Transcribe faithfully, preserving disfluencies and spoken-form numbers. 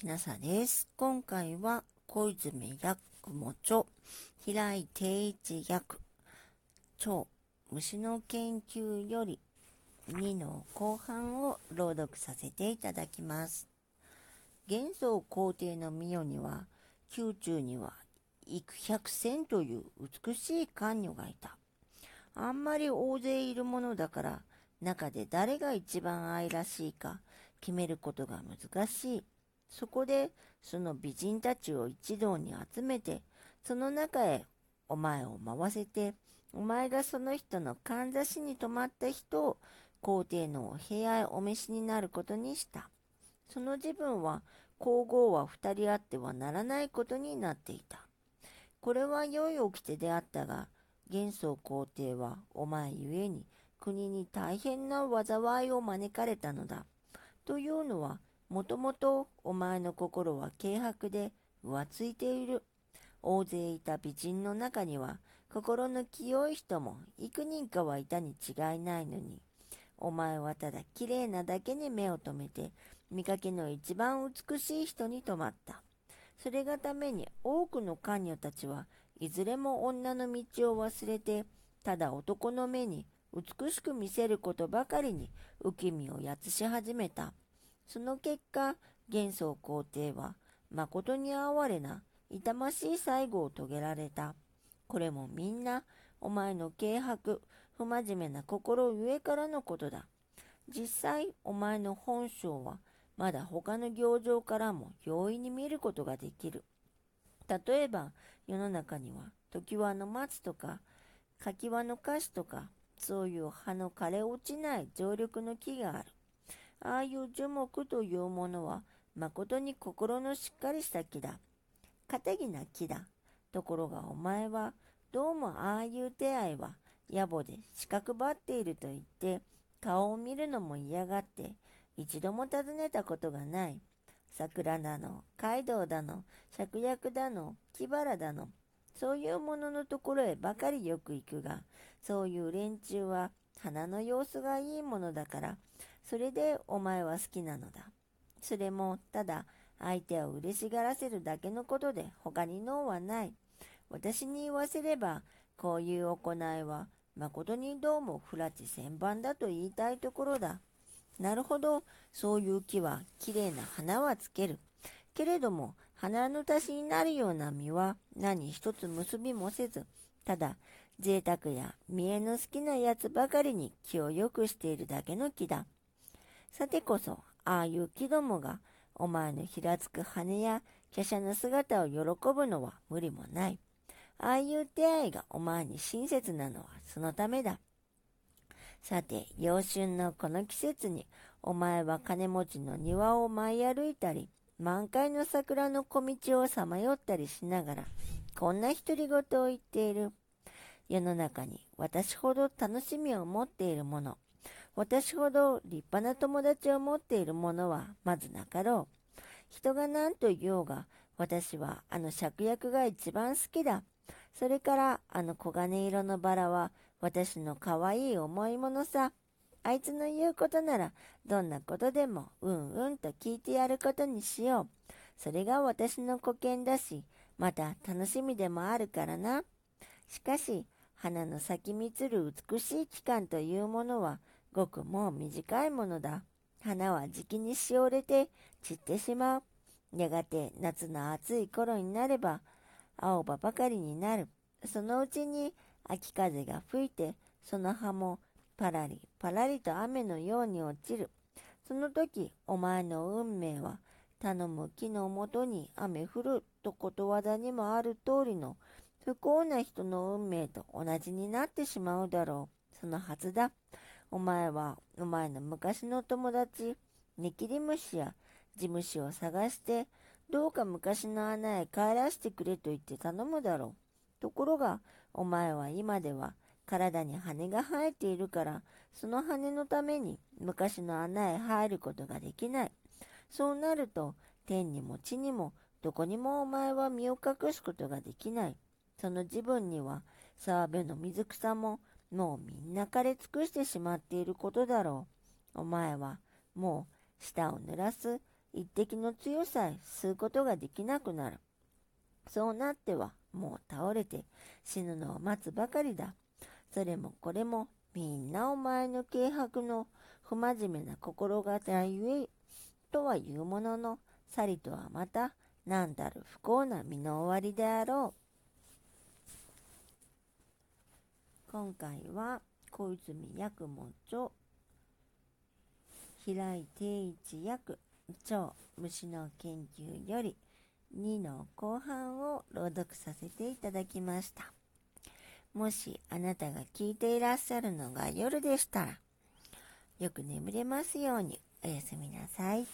きなさです。今回は小泉八雲著、平井貞一訳著、虫の研究よりにの後半を朗読させていただきます。玄宗皇帝の御代には、宮中には幾百千という美しい官女がいた。あんまり大勢いるものだから、中で誰が一番愛らしいか決めることが難しい。そこでその美人たちを一堂に集めて、その中へお前を回せて、お前がその人のかんざしに止まった人を皇帝のお部屋へお召しになることにした。その時分は皇后は二人あってはならないことになっていた。これは良い掟であったが、玄宗皇帝はお前ゆえに国に大変な災いを招かれたのだ。というのは、もともとお前の心は軽薄で浮ついている。大勢いた美人の中には心の清い人も幾人かはいたに違いないのに、お前はただきれいなだけに目を留めて、見かけの一番美しい人に止まった。それがために多くの官女たちはいずれも女の道を忘れて、ただ男の目に美しく見せることばかりに浮き身をやつし始めた。その結果、玄宗皇帝は誠に哀れな痛ましい最期を遂げられた。これもみんなお前の軽薄不真面目な心ゆえからのことだ。実際、お前の本性はまだ他の行状からも容易に見ることができる。例えば、世の中には常盤の松とか垣輪の樫とか、そういう葉の枯れ落ちない常緑の木がある。ああいう樹木というものは、まことに心のしっかりした木だ。堅気な木だ。ところがお前は、どうもああいう手合いは、野暮で四角ばっていると言って、顔を見るのも嫌がって、一度も訪ねたことがない。桜だの、街道だの、芍薬だの、木原だの、そういうもののところへばかりよく行くが、そういう連中は花の様子がいいものだから、それでお前は好きなのだ。それもただ相手を嬉しがらせるだけのことで他に能はない。私に言わせれば、こういう行いは誠にどうも不埒千万だと言いたいところだ。なるほど、そういう木はきれいな花はつける。けれども、花の足しになるような実は何一つ結びもせず、ただ贅沢や見栄の好きなやつばかりに気を良くしているだけの木だ。さてこそ、ああいう木どもがお前のひらつく羽や華奢な姿を喜ぶのは無理もない。ああいう手合いがお前に親切なのはそのためだ。さて、陽春のこの季節に、お前は金持ちの庭を舞い歩いたり、満開の桜の小道をさまよったりしながら、こんな独り言を言っている。世の中に私ほど楽しみを持っているもの、私ほど立派な友達を持っているものはまずなかろう。人が何と言おうが、私はあの芍薬が一番好きだ。それからあの黄金色のバラは私の可愛い思い物さ。あいつの言うことなら、どんなことでもうんうんと聞いてやることにしよう。それが私の沽券だし、また楽しみでもあるからな。しかし、花の咲き満る美しい期間というものは、ごくもう短いものだ。花は時期にしおれて散ってしまう。やがて夏の暑い頃になれば、青葉ばかりになる。そのうちに秋風が吹いて、その葉も、パラリパラリと雨のように落ちる。その時、お前の運命は、頼む木のもとに雨降るとことわざにもある通りの、不幸な人の運命と同じになってしまうだろう。そのはずだ。お前は、お前の昔の友達、ネキリムシや地虫を探して、どうか昔の穴へ帰らせてくれと言って頼むだろう。ところが、お前は今では、体に羽が生えているから、その羽のために昔の穴へ入ることができない。そうなると、天にも地にもどこにもお前は身を隠すことができない。その時分には、沢辺の水草ももうみんな枯れ尽くしてしまっていることだろう。お前はもう舌を濡らす一滴の強さえ吸うことができなくなる。そうなってはもう倒れて死ぬのを待つばかりだ。それもこれもみんなお前の軽薄の不真面目な心がたゆえとはいうものの、去りとはまた何だる不幸な身の終わりであろう。今回は小泉役も著、平井定一役著虫の研究よりにの後半を朗読させていただきました。もしあなたが聞いていらっしゃるのが夜でしたら、よく眠れますようにおやすみなさい。